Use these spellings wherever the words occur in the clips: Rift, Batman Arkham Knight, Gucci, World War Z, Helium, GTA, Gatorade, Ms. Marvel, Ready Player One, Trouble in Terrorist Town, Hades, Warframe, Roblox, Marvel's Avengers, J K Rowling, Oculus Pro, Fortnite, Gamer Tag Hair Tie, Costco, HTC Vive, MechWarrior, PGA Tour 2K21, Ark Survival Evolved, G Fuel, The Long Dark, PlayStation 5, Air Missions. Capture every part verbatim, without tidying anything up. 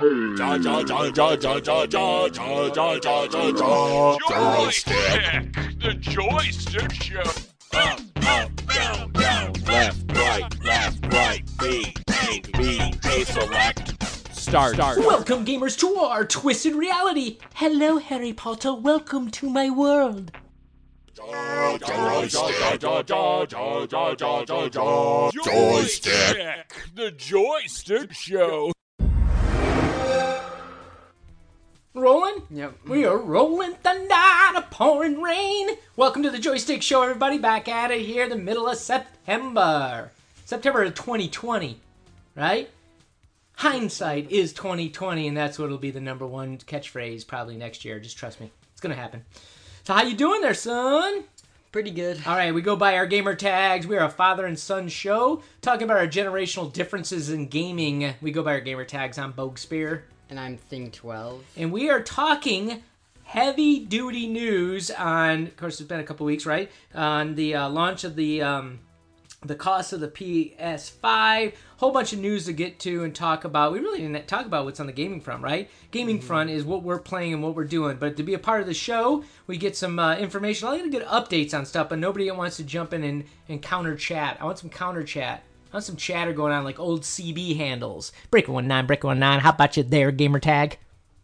Joystick! The joystick show! Up, up, down, down, left, right, left, right, B, A, B, A, select. Start. Start. Welcome, gamers, to our twisted reality. Hello, Harry Potter. Welcome to my world. Joystick. Joystick. The joystick show. Rolling? Yep. We are rolling thunder, a pouring rain. Welcome to the Joystick Show, everybody. Back at it here, the middle of September. September of twenty twenty, right? Hindsight is twenty twenty, and that's what will be the number one catchphrase probably next year. Just trust me. It's going to happen. So how you doing there, son? Pretty good. All right, we go by our gamer tags. We are a father and son show. Talking about our generational differences in gaming, we go by our gamer tags. I'm BogueSpear. And I'm Thing twelve. And we are talking heavy-duty news on, of course, it's been a couple weeks, right? On the uh, launch of the um, the cost of the P S five. Whole bunch of news to get to and talk about. We really didn't talk about what's on the gaming front, right? Gaming mm-hmm. front is what we're playing and what we're doing. But to be a part of the show, we get some uh, information. I like to get updates on stuff, but nobody wants to jump in and, and counter chat. I want some counter chat. I want some chatter going on like old C B handles. Breaker nineteen, Breaker nineteen, how about you there, gamer tag?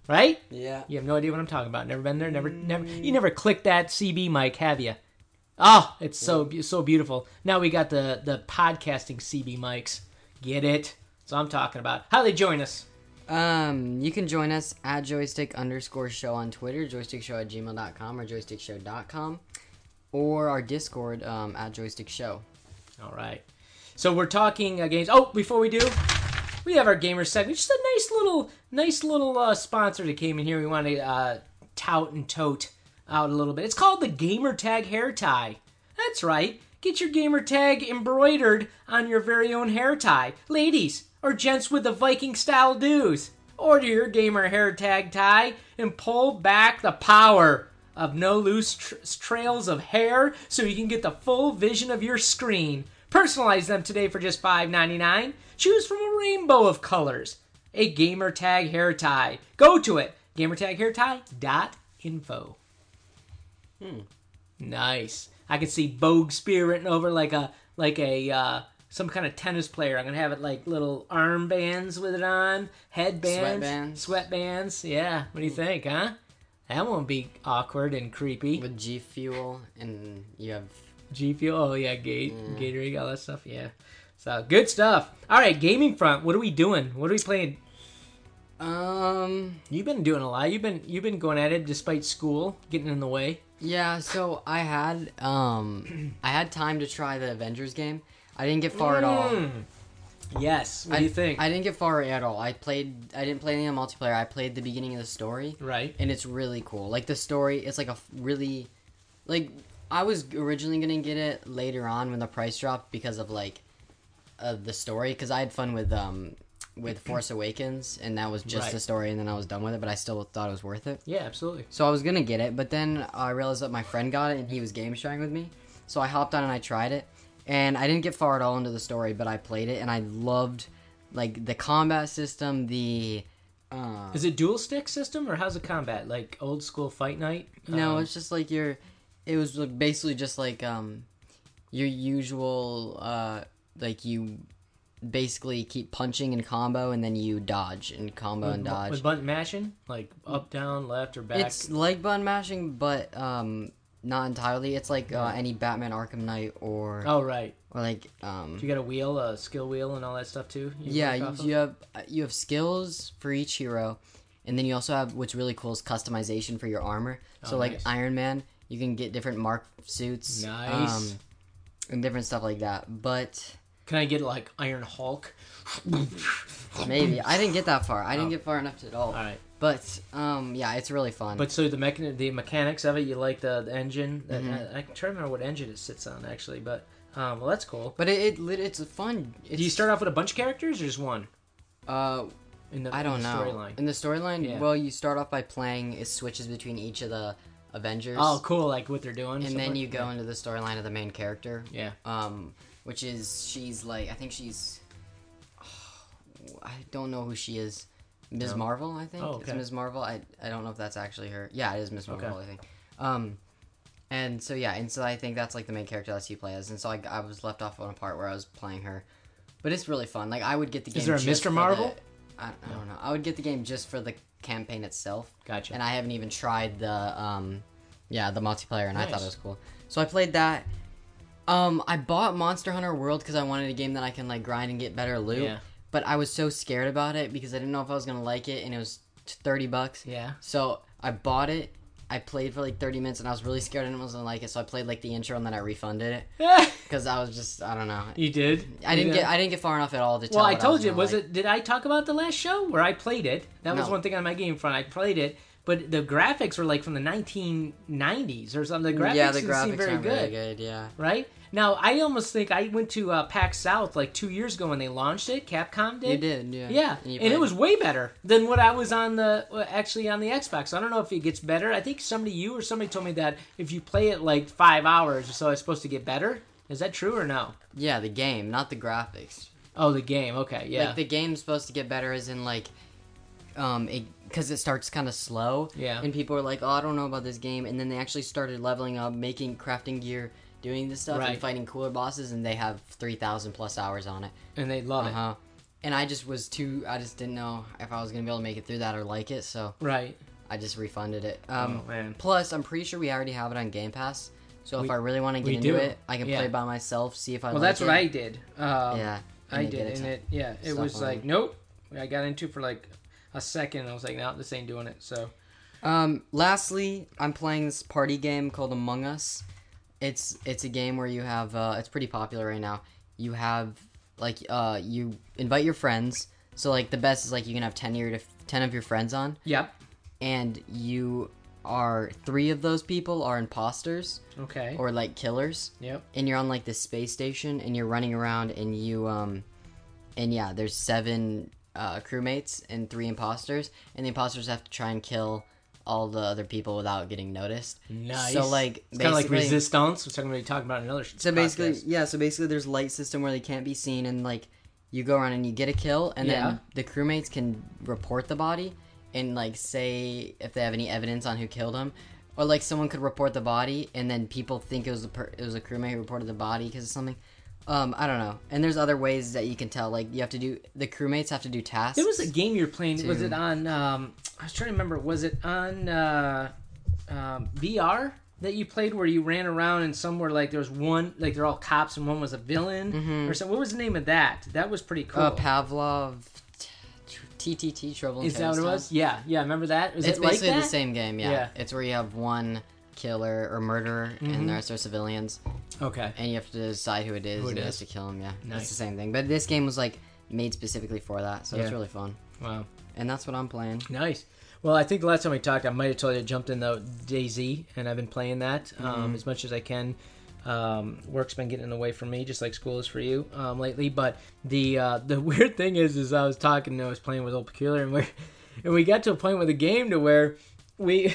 Right? Yeah. You have no idea what I'm talking about. Never been there, never, mm. never. You never clicked that C B mic, have you? Oh, it's so yeah. so beautiful. Now we got the, the podcasting C B mics. Get it? That's what I'm talking about. How do they join us? Um, you can join us at joystick underscore show on Twitter, joystickshow at gmail dot com or joystickshow dot com, or our Discord um, at joystickshow. All right. So we're talking uh, games. Oh, before we do, we have our gamer segment. Just a nice little, nice little uh, sponsor that came in here. We want to uh, tout and tote out a little bit. It's called the Gamer Tag Hair Tie. That's right. Get your gamer tag embroidered on your very own hair tie, ladies or gents with the Viking style do's. Order your gamer hair tag tie and pull back the power of no loose tra- trails of hair, so you can get the full vision of your screen. Personalize them today for just five dollars and ninety-nine cents. Choose from a rainbow of colors. A Gamer Tag Hair Tie. Go to it. gamer tag hair tie dot info. Hmm. Nice. I can see BogueSpear written over like a like a uh, some kind of tennis player. I'm gonna have it like little armbands with it on, headbands, sweatbands. Sweatbands. Yeah. What do you think, huh? That won't be awkward and creepy. With G Fuel, and you have. G Fuel, oh yeah, Gate, yeah. Gatorade, all that stuff, yeah. So good stuff. All right, gaming front. What are we doing? What are we playing? Um, you've been doing a lot. You've been you've been going at it despite school getting in the way. Yeah. So I had um I had time to try the Avengers game. I didn't get far mm. at all. Yes. What I, do you think? I didn't get far at all. I played. I didn't play any of the multiplayer. I played the beginning of the story. Right. And it's really cool. Like the story, it's like a really, like. I was originally going to get it later on when the price dropped because of, like, uh, the story. Because I had fun with um with Force Awakens, and that was just right. the story, and then I was done with it. But I still thought it was worth it. Yeah, absolutely. So I was going to get it, but then I realized that my friend got it, and he was game sharing with me. So I hopped on, and I tried it. And I didn't get far at all into the story, but I played it, and I loved, like, the combat system, the... Uh, Is it dual stick system, or how's the combat? Like, old school Fight Night? No, um, it's just, like, you're... It was basically just like um, your usual, uh, like you basically keep punching and combo, and then you dodge and combo and dodge. Was button mashing? Like up, down, left, or back? It's like button mashing, but um, not entirely. It's like uh, any Batman Arkham Knight or... Oh, right. Or like... Um, you got a wheel, a skill wheel, and all that stuff too? You yeah, you, you have you have skills for each hero, and then you also have, what's really cool is customization for your armor. So oh, like nice. Iron Man... You can get different mark suits. Nice. Um, and different stuff like that. But... Can I get, like, Iron Hulk? Maybe. I didn't get that far. I didn't oh. get far enough at all. All right. But, um, yeah, it's really fun. But so the mechan- the mechanics of it, you like the, the engine? Mm-hmm. I, I can't remember what engine it sits on, actually. But, um, well, that's cool. But it, it it's fun. It's... Do you start off with a bunch of characters or just one? Uh... In the, I don't in the know. Storyline. In the storyline, yeah. Well, you start off by playing, it switches between each of the... Avengers. Oh, cool! Like what they're doing. And then you go into the storyline of the main character. Yeah. Um, which is she's like I think she's, oh, I don't know who she is, Miz No? Marvel, I think. Oh, okay. It's Miz Marvel. I I don't know if that's actually her. Yeah, it is Miz Marvel, okay. I think. Um, and so, yeah, and so I think that's, like, the main character that you play as. And so I, I was left off on a part where I was playing her. But it's really fun. Like, I would get the game. Is there a Mister Marvel? The, I, I don't know. I would get the game just for the campaign itself. Gotcha. And I haven't even tried the, um, yeah, the multiplayer, and nice. I thought it was cool. So I played that. Um, I bought Monster Hunter World because I wanted a game that I can, like, grind and get better loot. Yeah. But I was so scared about it because I didn't know if I was going to like it, and it was thirty bucks. Yeah. So I bought it. I played for like thirty minutes, and I was really scared I didn't was gonna like it, so I played like the intro, and then I refunded it because I was just I don't know. You did? I didn't yeah. get I didn't get far enough at all to tell. Well, I told I was you. Was like. it? Did I talk about the last show where I played it? That no. was one thing on my game front. I played it, but the graphics were like from the nineteen nineties or something. The graphics, yeah, the graphics seemed very good. Really good. Yeah. Right? Now I almost think I went to uh, PAX South like two years ago when they launched it. Capcom did. You did, yeah. Yeah, and, and it was way better than what I was on the actually on the Xbox. So I don't know if it gets better. I think somebody you or somebody told me that if you play it like five hours or so, it's supposed to get better. Is that true or no? Yeah, the game, not the graphics. Oh, the game. Okay, yeah. Like the game's supposed to get better, as in like, um, it. Because it starts kind of slow. Yeah. And people are like, oh, I don't know about this game, and then they actually started leveling up, making crafting gear. Doing this stuff right. and fighting cooler bosses, and they have three thousand plus hours on it, and they love uh-huh. it. And I just was too, I just didn't know if I was gonna be able to make it through that or like it, so right. I just refunded it. Um, oh, man. Plus, I'm pretty sure we already have it on Game Pass, so we, if I really want to get into do. it, I can yeah. play by myself, see if I. Well, like that's it. what I did. Um, yeah, I did, and it yeah, it was like it. nope. I got into it for like a second, and I was like, no, this ain't doing it. So, um, lastly, I'm playing this party game called Among Us. It's it's a game where you have, uh, it's pretty popular right now, you have, like, uh, you invite your friends, so, like, the best is, like, you can have ten, your, ten of your friends on. Yep. And you are, three of those people are imposters. Okay. Or, like, killers. Yep. And you're on, like, this space station, and you're running around, and you, um, and yeah, there's seven uh, crewmates and three imposters, and the imposters have to try and kill all the other people without getting noticed. Nice. So like it's kind of like Resistance, which I'm going to be talking about in another. So podcast. basically, yeah. So basically, there's light system where they can't be seen, and like you go around and you get a kill, and yeah. then the crewmates can report the body and like say if they have any evidence on who killed them, or like someone could report the body, and then people think it was a per- it was a crewmate who reported the body because of something. Um, I don't know. And there's other ways that you can tell. Like, you have to do... The crewmates have to do tasks. There was a game you were playing. To... Was it on... Um, I was trying to remember. Was it on uh, um, V R that you played where you ran around and some were like... There was one... Like, they're all cops and one was a villain mm-hmm. or something. What was the name of that? That was pretty cool. Uh, Pavlov... T T T, Trouble in Terrorist Town. Is that what it was? Yeah. Yeah, remember that? Was it like that? It's basically the same game, yeah. yeah. It's where you have one... killer or murderer mm-hmm. and the rest are civilians. Okay. And you have to decide who it is who it and you have to kill him, yeah. Nice. That's the same thing. But this game was like made specifically for that, so yeah. it's really fun. Wow. And that's what I'm playing. Nice. Well, I think the last time we talked, I might have told you I jumped in the DayZ, and I've been playing that mm-hmm. um, as much as I can. Um, work's been getting away from me, just like school is for you um, lately. But the uh, the weird thing is, is I was talking and I was playing with Old Peculiar, and we and we got to a point with the game to where we...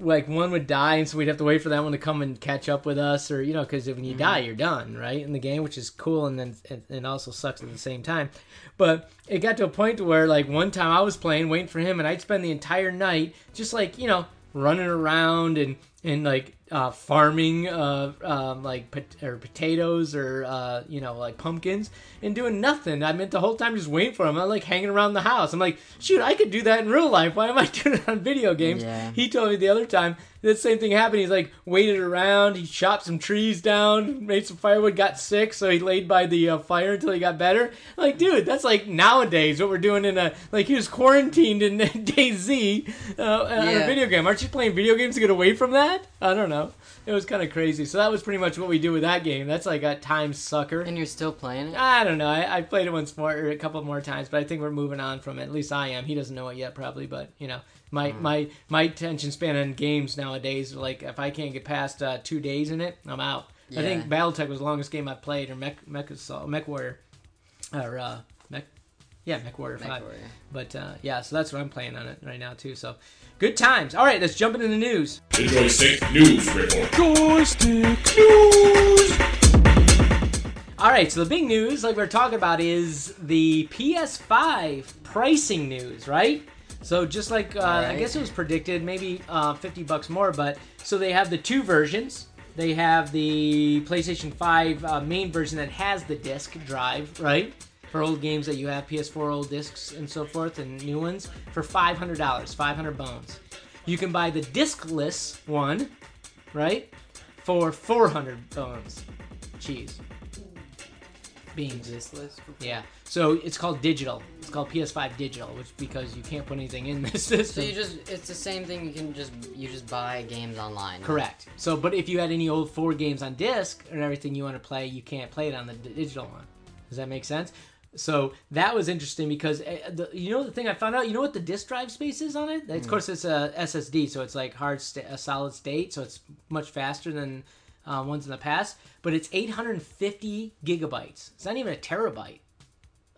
Like, one would die, and so we'd have to wait for that one to come and catch up with us, or, you know, because when you mm-hmm. die, you're done, right, in the game, which is cool, and then and, and also sucks at the same time. But it got to a point where, like, one time I was playing, waiting for him, and I'd spend the entire night just, like, you know, running around and, and like, uh, farming, uh, um, like, pot- or potatoes or, uh, you know, like, pumpkins, and doing nothing. I meant the whole time just waiting for him. I'm, like, hanging around the house. I'm like, shoot, I could do that in real life. Why am I doing it on video games? Yeah. He told me the other time that same thing happened. He's, like, waited around. He chopped some trees down, made some firewood, got sick, so he laid by the uh, fire until he got better. I'm like, dude, that's, like, nowadays what we're doing in a... Like, he was quarantined in DayZ uh, yeah. on a video game. Aren't you playing video games to get away from that? I don't know. It was kind of crazy. So that was pretty much what we do with that game. That's like a time sucker. And you're still playing it? I don't know. I, I played it once more, or a couple more times, but I think we're moving on from it. At least I am. He doesn't know it yet, probably. But you know, my mm. my my attention span on games nowadays, like if I can't get past uh, two days in it, I'm out. Yeah. I think BattleTech was the longest game I played, or Mech Mech Assault, MechWarrior, or uh, Mech. Yeah, MechWarrior five. MechWarrior. But, uh, yeah, so that's what I'm playing on it right now, too. So, good times. All right, let's jump into the news. Joystick News Report. Joystick News. All right, so the big news, like we were talking about, is the P S five pricing news, right? So just like, uh, right. I guess it was predicted, maybe uh, fifty bucks more, but so they have the two versions. They have the PlayStation five uh, main version that has the disc drive, right? For old games that you have, P S four old discs and so forth, and new ones, for five hundred dollars, five hundred bones. You can buy the discless one, right? For four hundred bones. Cheese. Beans. Discless? Yeah. So it's called digital. It's called P S five Digital, which because you can't put anything in this system. So you just—it's the same thing. You can just—you just buy games online. Correct. Right? So, but if you had any old four games on disc and everything you want to play, you can't play it on the digital one. Does that make sense? So that was interesting because uh, the, you know the thing I found out. You know what the disk drive space is on it? Of course, it's a S S D, so it's like hard, sta- a solid state, so it's much faster than uh, ones in the past. But it's eight hundred fifty gigabytes. It's not even a terabyte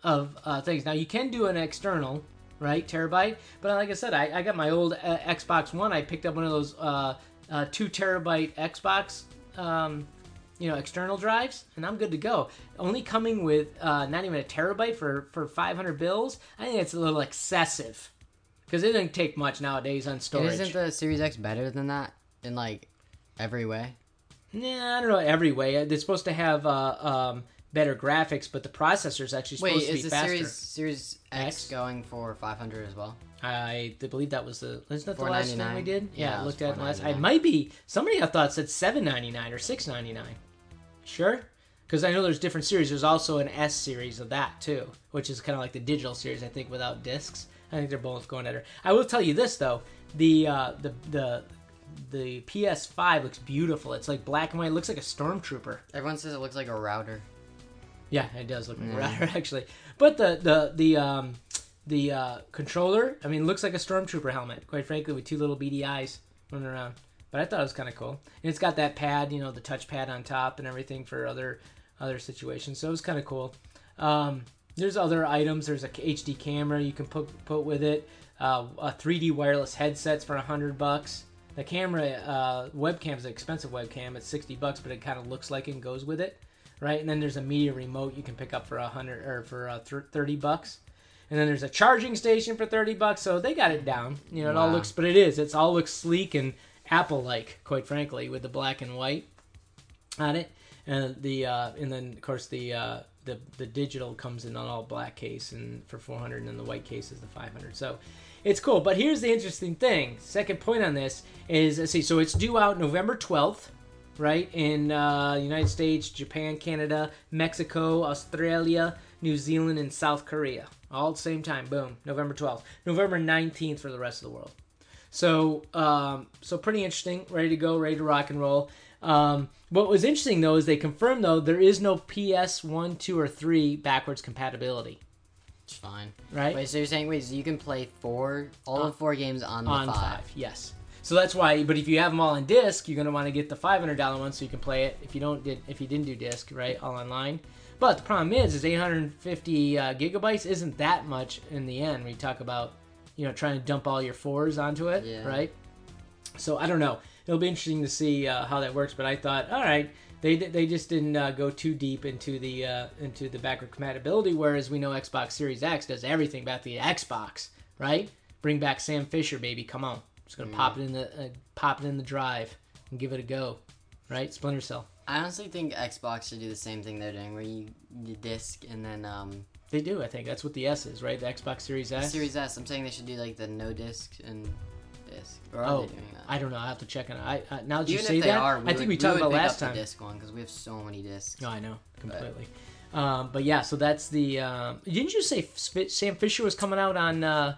of uh, things. Now you can do an external, right, terabyte. But like I said, I, I got my old uh, Xbox One. I picked up one of those uh, uh, two terabyte Xbox, um, you know, external drives, and I'm good to go. Only coming with uh, not even a terabyte for for five hundred bills. I think it's a little excessive because it doesn't take much nowadays on storage. Isn't the Series X better than that in like every way? Nah, I don't know. Every way they're supposed to have. Uh, um, better graphics, but the processor is actually supposed Wait, to be faster. Wait, is the Series, Series X, X going for five hundred as well? I believe that was the... Isn't that the last thing we did? Yeah, yeah I looked at last... I might be... Somebody I thought said seven ninety-nine or six ninety-nine. Sure? Because I know there's different series. There's also an S series of that, too, which is kind of like the digital series, I think, without discs. I think they're both going at her. I will tell you this, though. The, uh, the, the... the P S five looks beautiful. It's like black and white. It looks like a stormtrooper. Everyone says it looks like a router. Yeah, it does look like a router, actually. But the the the um, the uh, controller, I mean, it looks like a stormtrooper helmet, quite frankly, with two little beady eyes running around. But I thought it was kind of cool. And it's got that pad, you know, the touch pad on top and everything for other other situations. So it was kind of cool. Um, there's other items. There's a H D camera you can put put with it. Uh, a three D wireless headsets for a hundred bucks. The camera uh, webcam is an expensive webcam. It's sixty bucks, but it kind of looks like it and goes with it. Right, and then there's a media remote you can pick up for a hundred or for uh, th- thirty bucks, and then there's a charging station for thirty bucks. So they got it down, you know. It wow. all looks, but it is. It's all looks sleek and Apple-like, quite frankly, with the black and white on it, and the uh, and then of course the uh, the the digital comes in an all black case and for four hundred, and then the white case is the five hundred. So it's cool. But here's the interesting thing. Second point on this is let's see. So it's due out November twelfth. Right, in uh, United States, Japan, Canada, Mexico, Australia, New Zealand, and South Korea. All at the same time. Boom. November twelfth. November nineteenth for the rest of the world. So, um, so pretty interesting. Ready to go. Ready to rock and roll. Um, what was interesting, though, is they confirmed, though, there is no P S one, two, or three backwards compatibility. It's fine. Right? Wait, so you're saying, wait, so you can play four, all uh, of four games on the on five. On five, yes. So that's why, but if you have them all on disc, you're going to want to get the five hundred dollars one so you can play it if you don't did if you didn't do disc, right, all online. But the problem is, is eight hundred fifty uh, gigabytes isn't that much in the end when you talk about, you know, trying to dump all your fours onto it, yeah. right? So I don't know. It'll be interesting to see uh, how that works, but I thought, all right, they they just didn't uh, go too deep into the uh, into the backward compatibility, whereas we know Xbox Series X does everything about the Xbox, right? Bring back Sam Fisher, baby, come on. Just gonna mm. pop it in the uh, pop it in the drive and give it a go, right? Splinter Cell. I honestly think Xbox should do the same thing they're doing, where you, you disc and then um. They do, I think. That's what the S is, right? The Xbox Series S. Series S. I'm saying they should do like the no disc and disc. Or are oh, they doing that? I don't know. I have to check on it. I uh, now that Even you say that, are, I think would, we talked we about last time. The disc one because we have so many discs. No, oh, I know completely. But, um, but yeah, so that's the. Um, didn't you say F- Sam Fisher was coming out on? Uh,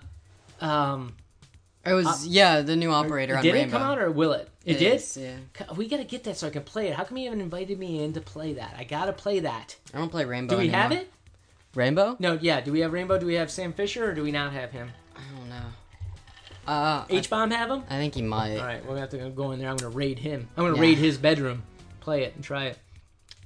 um, It was, uh, yeah, the new operator on Rainbow. Did it come out or will it? It, it did? Is, yeah. We got to get that so I can play it. How come you haven't invited me in to play that? I got to play that. I don't play Rainbow Do we anymore. Have it? Rainbow? No, yeah. Do we have Rainbow? Do we have Sam Fisher or do we not have him? I don't know. Uh, H-Bomb have him? I think he might. All right, we're going to have to go in there. I'm going to raid him. I'm going to yeah. raid his bedroom. Play it and try it.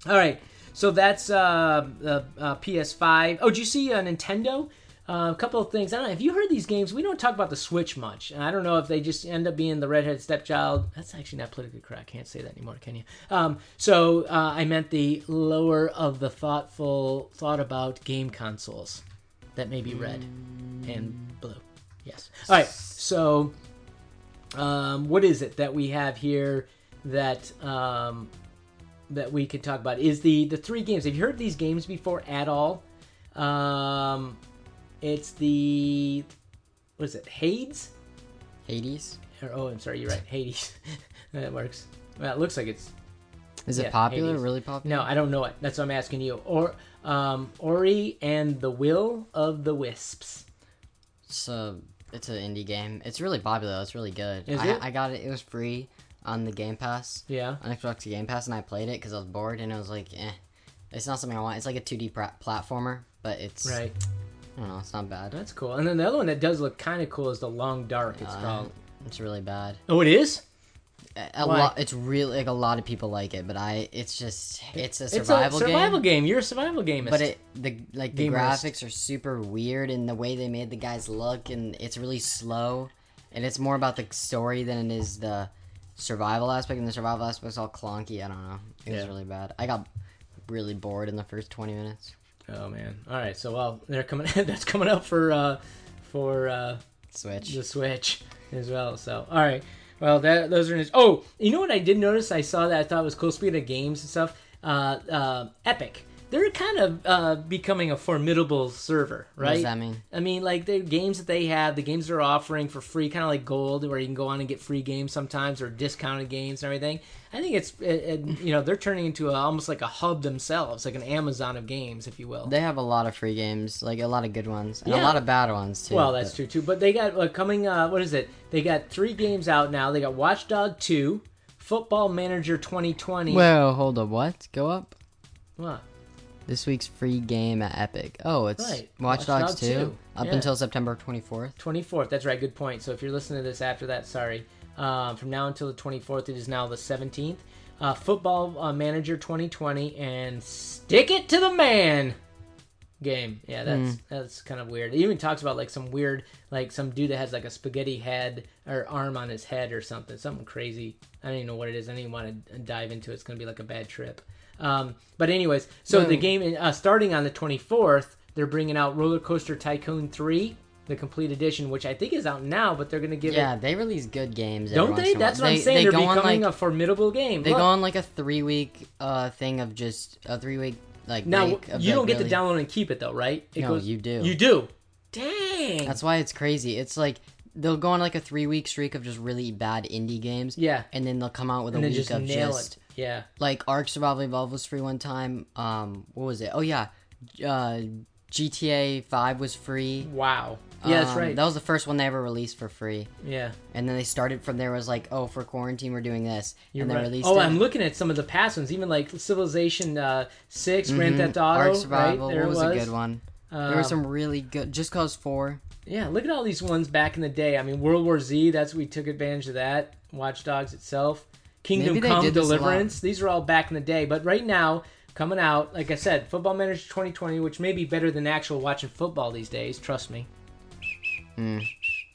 All right, so that's uh, uh, uh, P S five. Oh, did you see uh, Nintendo? Uh, a couple of things. I don't know. Have you heard these games? We don't talk about the Switch much. And I don't know if they just end up being the redhead stepchild. That's actually not politically correct. I can't say that anymore, can you? Um, so uh, I meant the lower of the thoughtful thought about game consoles that may be red mm. and blue. Yes. All right. So, um, what is it that we have here that um, that we could talk about? Is the the three games? Have you heard of these games before at all? Um, it's the what is it? Hades. Hades. Or, oh, I'm sorry. You're right. Hades. That works. Well, it looks like it's. Is it yeah, popular? Hades. Really popular? No, I don't know it. That's what I'm asking you. Or um, Ori and the Will of the Wisps. So it's an indie game. It's really popular. It's really good. Is I, it? I got it. It was free on the Game Pass. Yeah. On Xbox Game Pass, and I played it because I was bored, and I was like, eh, it's not something I want. It's like a two D pra- platformer, but it's right. I don't know. It's not bad. That's cool. And then the other one that does look kind of cool is The Long Dark. It's uh, called. It's really bad. Oh, it is. A lot, it's really like a lot of people like it, but I it's just it's a survival, it's a survival game. game. You're a survival gamist, but it the like the gamist. graphics are super weird, and the way they made the guys look, and it's really slow, and it's more about the story than it is the survival aspect. And the survival aspect is all clunky. I don't know. It yeah. was really bad. I got really bored in the first twenty minutes. Oh man! All right, so well, they're coming. That's coming up for uh, for uh, Switch, the Switch as well. So all right. Well, that, those are his... Oh, you know what I did notice? I saw that I thought was cool. Speaking of games and stuff, uh, uh, Epic. They're kind of uh, becoming a formidable server, right? What does that mean? I mean, like, the games that they have, the games they're offering for free, kind of like Gold, where you can go on and get free games sometimes or discounted games and everything. I think it's, it, it, you know, they're turning into a, almost like a hub themselves, like an Amazon of games, if you will. They have a lot of free games, like a lot of good ones, and yeah. a lot of bad ones, too. Well, that's but... true, too. But they got uh, coming, uh, what is it? They got three games out now. They got Watch Dogs two, Football Manager twenty twenty. Well, hold up, what? Go up? What? This week's free game at Epic. Oh, it's right. Watch Dogs two, two. Up yeah. until September twenty-fourth. twenty-fourth, that's right. Good point. So if you're listening to this after that, sorry. Um, from now until the twenty-fourth, it is now the seventeenth. Uh, Football uh, Manager twenty twenty and Stick It to the Man game. Yeah, that's mm. that's kind of weird. It even talks about like some weird, like some dude that has like a spaghetti head or arm on his head or something. Something crazy. I don't even know what it is. I don't even want to dive into it. It's going to be like a bad trip. Um, but anyways, so no. the game, uh, starting on the twenty-fourth, they're bringing out Roller Coaster Tycoon three, the complete edition, which I think is out now, but they're going to give yeah, it... Yeah, they release good games. Don't they? That's what they, I'm saying. They they're becoming like, a formidable game. They Look. go on like a three-week uh, thing of just... A three-week, like... Now, break of you don't get really... to download and keep it, though, right? It no, goes, you do. You do? Dang! That's why it's crazy. It's like... They'll go on like a three-week streak of just really bad indie games. Yeah. And then they'll come out with and a week just of nail just... It. Yeah. Like, Ark Survival Evolved was free one time. Um, what was it? Oh, yeah. Uh, G T A five was free. Wow. Yeah, um, that's right. That was the first one they ever released for free. Yeah. And then they started from there was like, oh, for quarantine, we're doing this. You're and right. they released Oh, it. I'm looking at some of the past ones. Even like Civilization uh, six, mm-hmm. Grand Theft Auto. Ark Survival right? there was, was a good one. Um, there were some really good... Just Cause four. Yeah, look at all these ones back in the day. I mean, World War Z, that's we took advantage of that. Watch Dogs itself. Kingdom Come, Deliverance. These are all back in the day. But right now, coming out, like I said, Football Manager twenty twenty, which may be better than actual watching football these days. Trust me. Mm.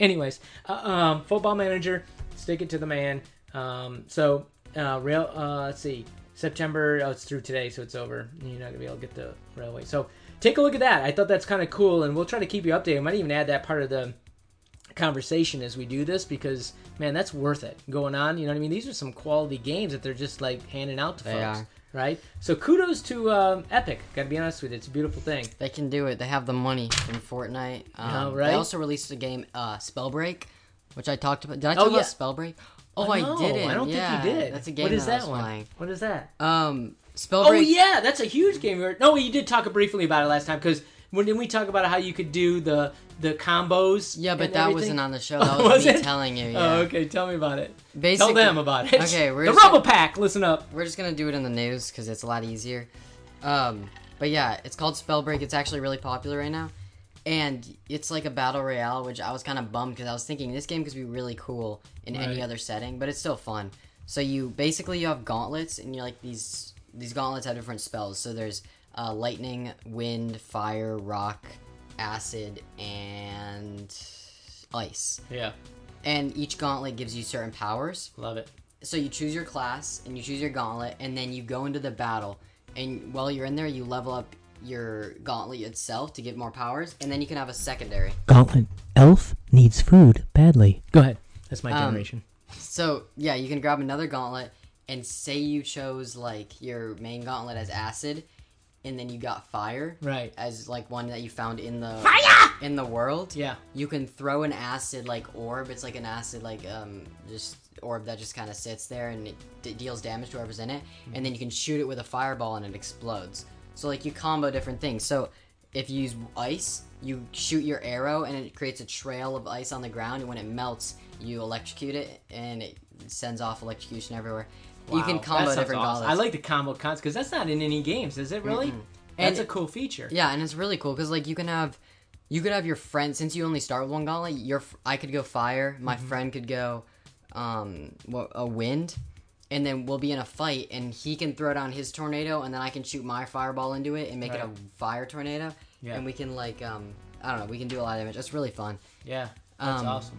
Anyways, uh, um, Football Manager, Stick It to the Man. Um, so, uh, rail. Uh, let's see. September, oh, it's through today, so it's over. You're not going to be able to get the railway. So, take a look at that. I thought that's kind of cool, and we'll try to keep you updated. I might even add that part of the... conversation as we do this, because man, that's worth it going on, you know what I mean? These are some quality games that they're just like handing out to they folks are. Right, so kudos to um Epic, gotta be honest with you. It's a beautiful thing. They can do it. They have the money in Fortnite. um, oh, right? They also released a game, uh Spellbreak, which I talked about. Did I talk oh, about yeah. Spellbreak? oh, oh I no, didn't I don't yeah, think you did. That's a game. What is that, that one playing. What is that? um Spellbreak. Oh yeah, that's a huge game. No, you did talk briefly about it last time, because when did we talk about how you could do the the combos? Yeah, but and that everything? wasn't on the show. That was, was me it? telling you. Yeah. Oh, okay. Tell me about it. Basically, tell them about it. Okay, we're the Rumble Pack. Listen up. We're just gonna do it in the news because it's a lot easier. Um, but yeah, it's called Spellbreak. It's actually really popular right now, and it's like a battle royale, which I was kind of bummed because I was thinking this game could be really cool in right. any other setting, but it's still fun. So you basically you have gauntlets, and you're like these these gauntlets have different spells. So there's Uh, lightning, wind, fire, rock, acid, and ice. Yeah. And each gauntlet gives you certain powers. Love it. So you choose your class, and you choose your gauntlet, and then you go into the battle. And while you're in there, you level up your gauntlet itself to get more powers, and then you can have a secondary. Gauntlet elf, needs food badly. Go ahead. That's my generation. Um, so, yeah, you can grab another gauntlet, and say you chose, like, your main gauntlet as acid, and then you got fire. Right. As, like, one that you found in the... Fire! In the world. Yeah. You can throw an acid, like, orb. It's like an acid, like, um, just... orb that just kind of sits there and it d- deals damage to whoever's in it, and then you can shoot it with a fireball and it explodes. So like you combo different things. So if you use ice, you shoot your arrow and it creates a trail of ice on the ground, and when it melts you electrocute it and it sends off electrocution everywhere. Wow, you can combo different awesome. gauntlets. I like the combo concept because that's not in any games, is it really? Mm-mm. That's and, a cool feature. Yeah, and it's really cool because like you can have you could have your friend, since you only start with one gauntlet, your I could go fire, my mm-hmm. friend could go um a wind, and then we'll be in a fight and he can throw down his tornado and then I can shoot my fireball into it and make right. it a fire tornado. Yeah. And we can like um I don't know, we can do a lot of damage. It's really fun. Yeah. That's um, awesome.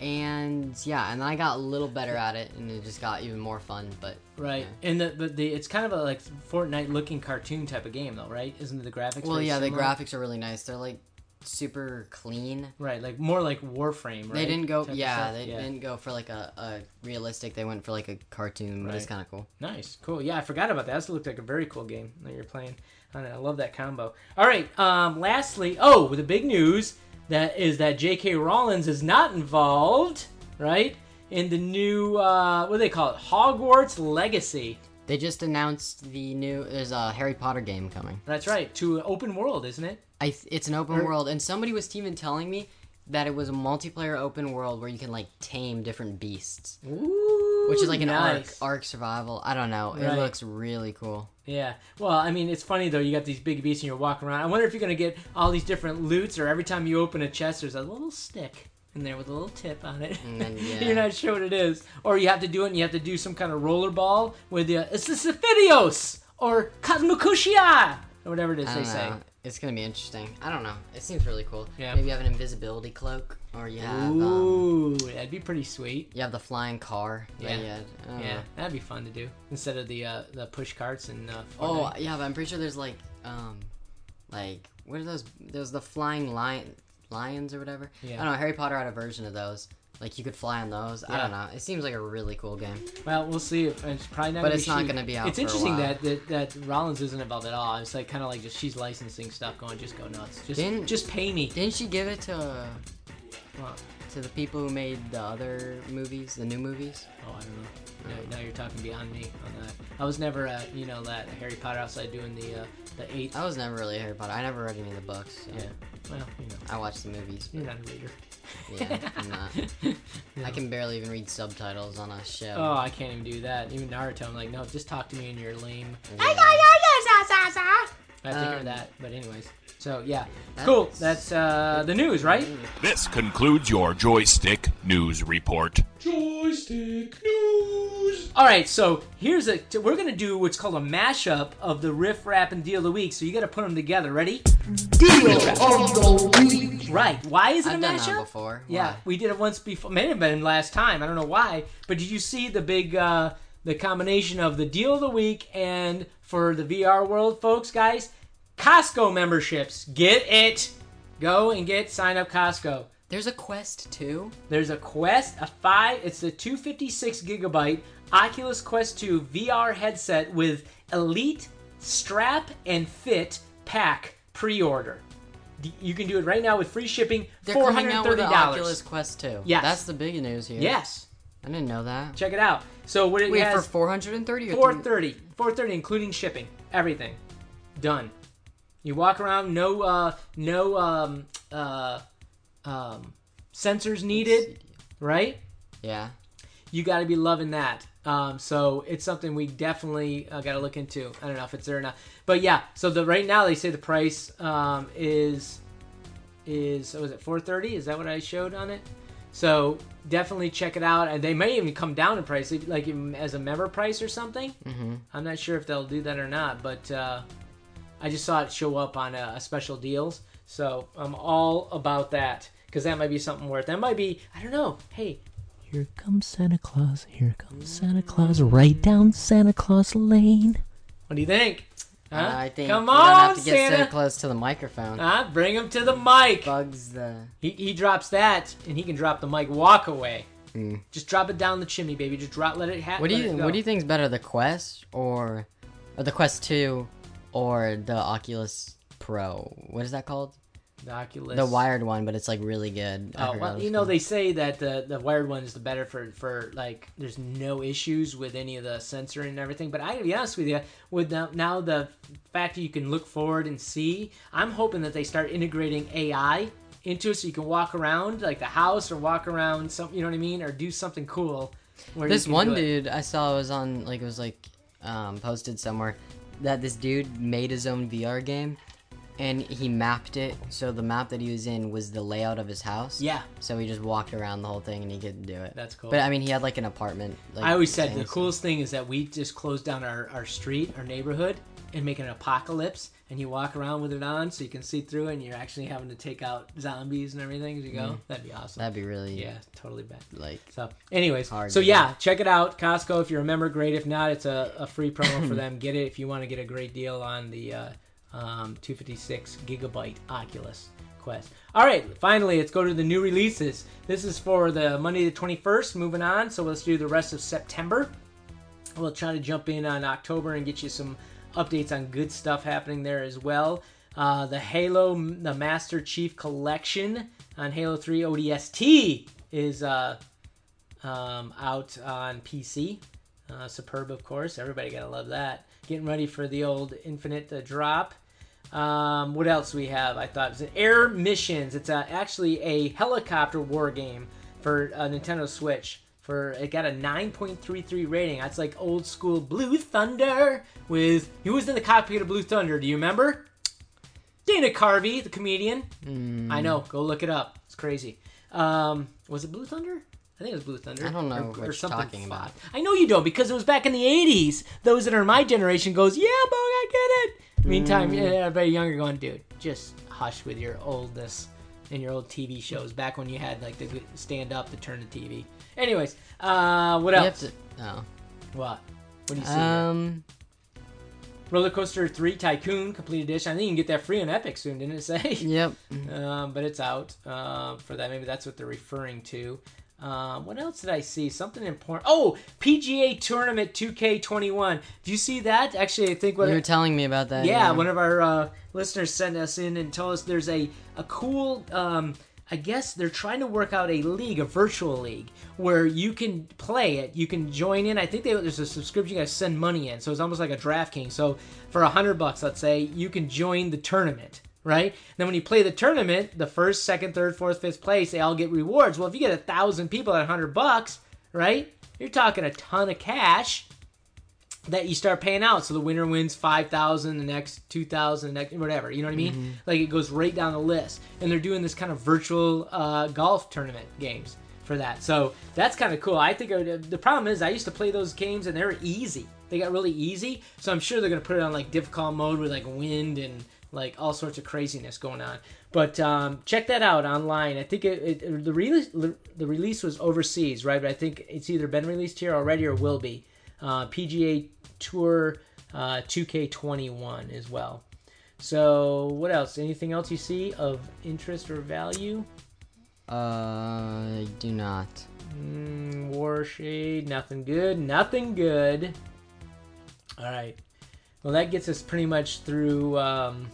And yeah, and I got a little better at it and it just got even more fun, but right. Yeah. And the but the it's kind of a like Fortnite looking cartoon type of game though, right? Isn't the graphics Well, yeah, similar? The graphics are really nice. They're like super clean, right? Like more like Warframe, right? They didn't go yeah they yeah. didn't go for like a, a realistic, they went for like a cartoon, right. But it's kind of cool. Nice. Cool. Yeah, I forgot about that. That looked like a very cool game that you're playing. I don't know, I love that combo. All right, um lastly, oh the big news that is that J K Rowling is not involved, right, in the new uh what do they call it, Hogwarts Legacy. They just announced the new, there's a Harry Potter game coming. That's right, to an open world, isn't it? I th- it's an open or, world, and somebody was even telling me that it was a multiplayer open world where you can like tame different beasts, Ooh, which is like an nice. arc, arc survival. I don't know. It right. looks really cool. Yeah. Well, I mean, it's funny though. You got these big beasts and you're walking around. I wonder if you're gonna get all these different loots, or every time you open a chest, there's a little stick in there with a little tip on it. And then, yeah. You're not sure what it is, or you have to do it, and you have to do some kind of rollerball with the Sisyphidios or Cosmocutia or whatever it is I they say. It's going to be interesting. I don't know. It seems really cool. Yeah. Maybe you have an invisibility cloak, or you have... Ooh, um, that'd be pretty sweet. You have the flying car. Yeah. Had, yeah, know. That'd be fun to do. Instead of the uh, the push carts and... Uh, oh, yeah, but I'm pretty sure there's like... um, like, what are those? There's the flying lion, lions or whatever. Yeah. I don't know. Harry Potter had a version of those. Like, you could fly on those. Yeah. I don't know. It seems like a really cool game. Well, we'll see. It's probably not. But it's not going to be out. It's for interesting a while. that that that Rollins isn't involved at all. It's like kind of like just she's licensing stuff, going just go nuts. Just didn't, just pay me. Didn't she give it to uh, to the people who made the other movies, the new movies? Oh, I don't know. No, now you're talking beyond me on that. I was never uh, you know that Harry Potter outside doing the uh, the eighth. I was never really Harry Potter. I never read any of the books. So. Yeah. Well, you know. I watched the movies. You're not a reader. Yeah, I'm not. No. I can barely even read subtitles on a show. Oh, I can't even do that. Even Naruto, I'm like, no, just talk to me in your lame. Yeah. I think um, of that, but anyways. So, yeah. That's cool. That's uh, the news, right? This concludes your Joystick News Report. Joystick News! All right, so here's a... We're going to do what's called a mashup of the Riff, Rap, and Deal of the Week, so you got to put them together. Ready? Deal of the Week! Right. Why is it I've a mashup? I've done that before. Why? Yeah, we did it once before. May have been last time. I don't know why. But did you see the big, uh, the combination of the Deal of the Week and for the V R world, folks, guys? Costco memberships. Get it. Go and get, sign up Costco. There's a Quest two. There's a Quest, a five. It's the two hundred fifty-six gigabyte Oculus Quest two V R headset with Elite Strap and Fit Pack pre-order. You can do it right now with free shipping. They're four hundred thirty dollars. Coming out with the Oculus Quest two. Yes. That's the big news here. Yes. I didn't know that. Check it out. So what it Wait, has... Wait, for four hundred thirty dollars? four hundred thirty dollars. four hundred thirty dollars, including shipping. Everything. Done. You walk around, no uh, no um, uh, um, sensors needed, right? Yeah. You got to be loving that. Um, so it's something we definitely uh, got to look into. I don't know if it's there or not, but yeah. So the right now they say the price um, is is was it four hundred thirty dollars? Is that what I showed on it? So definitely check it out, and they may even come down in price, like as a member price or something. Mm-hmm. I'm not sure if they'll do that or not, but uh, I just saw it show up on a, a special deals. So I'm all about that because that might be something worth. That might be I don't know. Hey. Here comes Santa Claus, here comes Santa Claus, right down Santa Claus Lane. What do you think? Huh? Uh, I think Come you on, don't have to get Santa. so close to the microphone. Huh? Bring him to the mic. Bugs the... He, he drops that, and he can drop the mic walk away. Mm. Just drop it down the chimney, baby. Just drop, let it happen. What do you What do you think's better, the Quest or, or the Quest two, or the Oculus Pro? What is that called? The Oculus. The wired one, but it's like really good. Oh well, you know they say that the the wired one is the better for for like there's no issues with any of the sensoring and everything. But I gotta be honest with you, with the, now the fact that you can look forward and see, I'm hoping that they start integrating A I into it so you can walk around like the house or walk around some, you know what I mean, or do something cool. Where this one dude I saw was on like it was like um, posted somewhere that this dude made his own V R game. And he mapped it, so the map that he was in was the layout of his house. Yeah. So he just walked around the whole thing and he could do it. That's cool. But I mean, he had like an apartment. Like, I always said the coolest thing is that we just closed down our, our street, our neighborhood, and make an apocalypse. And you walk around with it on so you can see through it and you're actually having to take out zombies and everything as you go. Mm. That'd be awesome. That'd be really... Yeah, totally bad. Like... So, anyways. So, yeah, get. check it out. Costco, if you remember, great. If not, it's a, a free promo for them. Get it if you want to get a great deal on the... Uh, Um, two fifty-six gigabyte Oculus Quest. All right, finally, let's go to the new releases. This is for the Monday the twenty-first, moving on. So let's do the rest of September. We'll try to jump in on October and get you some updates on good stuff happening there as well. Uh, the Halo, the Master Chief Collection on Halo three O D S T is uh, um, out on P C. Uh, superb, of course. Everybody gotta love that. Getting ready for the old Infinite uh, drop. Um, what else we have? I thought it was an Air Missions. It's a, actually a helicopter war game for uh, Nintendo Switch. For it got a nine point three three rating. That's like old school Blue Thunder. With who was in the cockpit of Blue Thunder? Do you remember? Dana Carvey, the comedian. Mm. I know. Go look it up. It's crazy. Um, was it Blue Thunder? I think it was Blue Thunder. I don't know or, what or you're talking fought. about. I know you don't because it was back in the eighties. Those that are my generation goes, yeah, Bog, I get it. Mm. Meantime, everybody younger going, dude, just hush with your oldness and your old T V shows. Back when you had like the stand up to turn the T V. Anyways, uh, what you else? Have to, oh. What? What do you see? Um, here? Roller Coaster three Tycoon Complete Edition. I think you can get that free on Epic soon, didn't it say? Yep. um, but it's out uh, for that. Maybe that's what they're referring to. Um, what else did I see? Something important. Oh, P G A Tournament two K twenty-one. Do you see that? Actually, I think what you were I, telling me about that. Yeah, yeah. One of our uh, listeners sent us in and told us there's a a cool. Um, I guess they're trying to work out a league, a virtual league, where you can play it. You can join in. I think they, there's a subscription. You guys send money in, so it's almost like a DraftKings. So for a hundred bucks, let's say, you can join the tournament. Right? And then when you play the tournament, the first, second, third, fourth, fifth place, they all get rewards. Well, if you get a thousand people at a hundred bucks, right? You're talking a ton of cash that you start paying out. So the winner wins five thousand, the next two thousand, the next whatever. You know what I mean? Mm-hmm. Like it goes right down the list. And they're doing this kind of virtual uh, golf tournament games for that. So that's kind of cool. I think I, the problem is I used to play those games and they were easy. They got really easy. So I'm sure they're gonna put it on like difficult mode with like wind and like all sorts of craziness going on. But um, check that out online. I think it, it, the release the release was overseas, right? But I think it's either been released here already or will be. Uh, P G A Tour uh, two K twenty-one as well. So what else? Anything else you see of interest or value? Uh, I do not. Mm, Warshade, nothing good, nothing good. All right. Well, that gets us pretty much through... Um,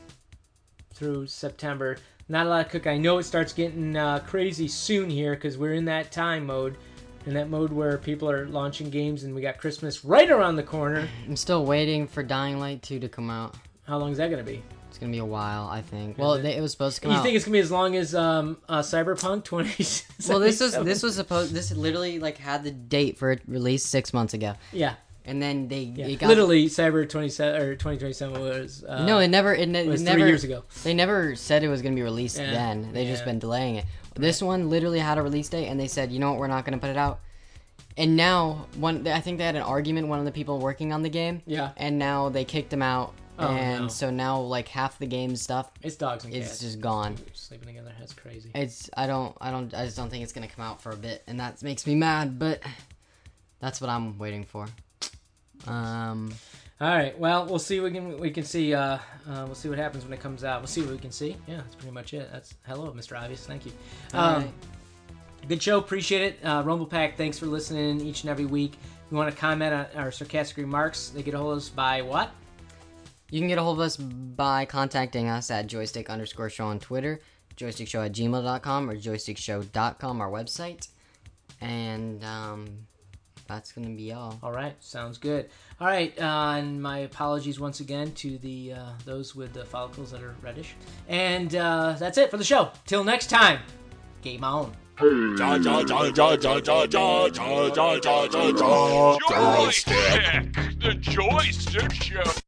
through September. Not a lot of cook. I know it starts getting uh, crazy soon here because we're in that time mode, in that mode where people are launching games and we got Christmas right around the corner. I'm still waiting for Dying Light two to come out. How long is that going to be? It's going to be a while, I think. Well, it, it was supposed to come you out. You think it's going to be as long as um, uh, Cyberpunk twenty seventy-seven? Well, this was, this was supposed... This literally like had the date for it released six months ago. Yeah. And then they yeah. it got, literally Cyber twenty-seven or twenty twenty-seven was uh, no, it never it, ne- was it never three years ago. They never said it was going to be released yeah. then. They yeah. just been delaying it. This one literally had a release date, and they said, you know what, we're not going to put it out. And now one, I think they had an argument. One of the people working on the game, yeah, and now they kicked him out, oh, and no. so now like half the game's stuff, it's dogs and cats. It's just gone. Dude, sleeping together, that's crazy. It's I don't I don't I just don't think it's going to come out for a bit, and that makes me mad. But that's what I'm waiting for. Um All right. Well, we'll see. We can we can see. Uh, uh, we'll see what happens when it comes out. We'll see what we can see. Yeah, that's pretty much it. That's hello, Mister Obvious. Thank you. Um, right. Good show. Appreciate it. Uh, Rumble Pack. Thanks for listening each and every week. If you want to comment on our sarcastic remarks, they get a hold of us by what? You can get a hold of us by contacting us at joystick underscore show on Twitter, joystickshow at gmail dot com, or joystickshow dot com, our website. And um, that's going to be all. All right. Sounds good. All right. Uh, and my apologies once again to the uh, those with the follicles that are reddish. And uh, that's it for the show. Till next time, game on. Joystick. The Joystick Show.